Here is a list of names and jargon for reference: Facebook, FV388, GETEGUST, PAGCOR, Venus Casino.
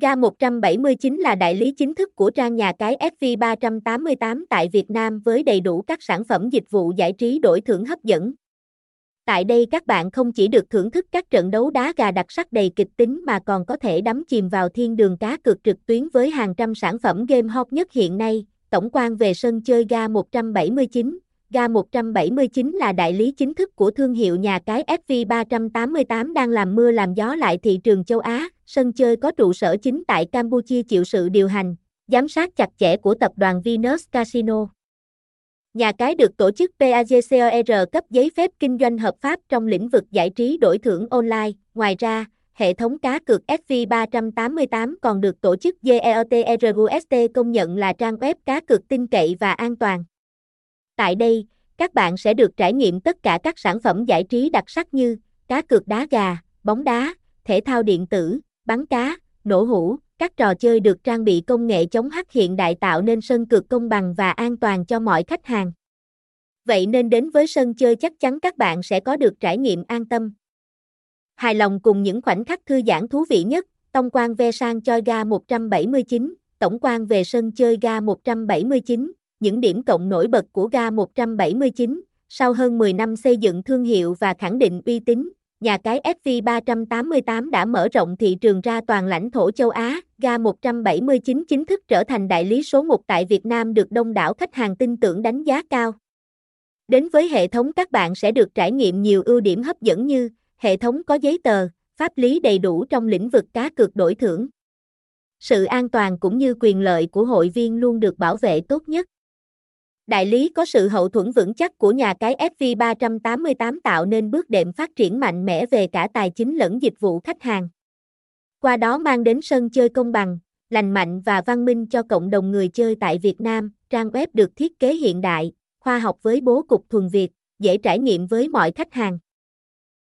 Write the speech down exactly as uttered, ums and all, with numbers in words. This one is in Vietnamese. Ga một trăm bảy mươi chín là đại lý chính thức của trang nhà cái ép vê ba tám tám tại Việt Nam với đầy đủ các sản phẩm dịch vụ giải trí đổi thưởng hấp dẫn. Tại đây các bạn không chỉ được thưởng thức các trận đấu đá gà đặc sắc đầy kịch tính mà còn có thể đắm chìm vào thiên đường cá cược trực tuyến với hàng trăm sản phẩm game hot nhất hiện nay. Tổng quan về sân chơi Ga một trăm bảy mươi chín. Ga một trăm bảy mươi chín là đại lý chính thức của thương hiệu nhà cái ép vê ba tám tám đang làm mưa làm gió lại thị trường châu Á. Sân chơi có trụ sở chính tại Campuchia chịu sự điều hành, giám sát chặt chẽ của tập đoàn Venus Casino. Nhà cái được tổ chức PAGCOR cấp giấy phép kinh doanh hợp pháp trong lĩnh vực giải trí đổi thưởng online. Ngoài ra, hệ thống cá cược ép vê ba tám tám còn được tổ chức GETEGUST công nhận là trang web cá cược tin cậy và an toàn. Tại đây, các bạn sẽ được trải nghiệm tất cả các sản phẩm giải trí đặc sắc như cá cược đá gà, bóng đá, thể thao điện tử, bắn cá, nổ hũ. Các trò chơi được trang bị công nghệ chống hack hiện đại tạo nên sân cược công bằng và an toàn cho mọi khách hàng. Vậy nên đến với sân chơi chắc chắn các bạn sẽ có được trải nghiệm an tâm, hài lòng cùng những khoảnh khắc thư giãn thú vị nhất. Tổng quan về sân chơi Ga một trăm bảy mươi chín. Tổng quan về sân chơi Ga một trăm bảy mươi chín. Những điểm cộng nổi bật của Ga một trăm bảy mươi chín. Sau hơn mười năm xây dựng thương hiệu và khẳng định uy tín, nhà cái ép vê ba tám tám đã mở rộng thị trường ra toàn lãnh thổ châu Á. Ga một trăm bảy mươi chín chính thức trở thành đại lý số một tại Việt Nam được đông đảo khách hàng tin tưởng đánh giá cao. Đến với hệ thống các bạn sẽ được trải nghiệm nhiều ưu điểm hấp dẫn như hệ thống có giấy tờ, pháp lý đầy đủ trong lĩnh vực cá cược đổi thưởng. Sự an toàn cũng như quyền lợi của hội viên luôn được bảo vệ tốt nhất. Đại lý có sự hậu thuẫn vững chắc của nhà cái ép vê ba tám tám tạo nên bước đệm phát triển mạnh mẽ về cả tài chính lẫn dịch vụ khách hàng. Qua đó mang đến sân chơi công bằng, lành mạnh và văn minh cho cộng đồng người chơi tại Việt Nam. Trang web được thiết kế hiện đại, khoa học với bố cục thuần Việt, dễ trải nghiệm với mọi khách hàng.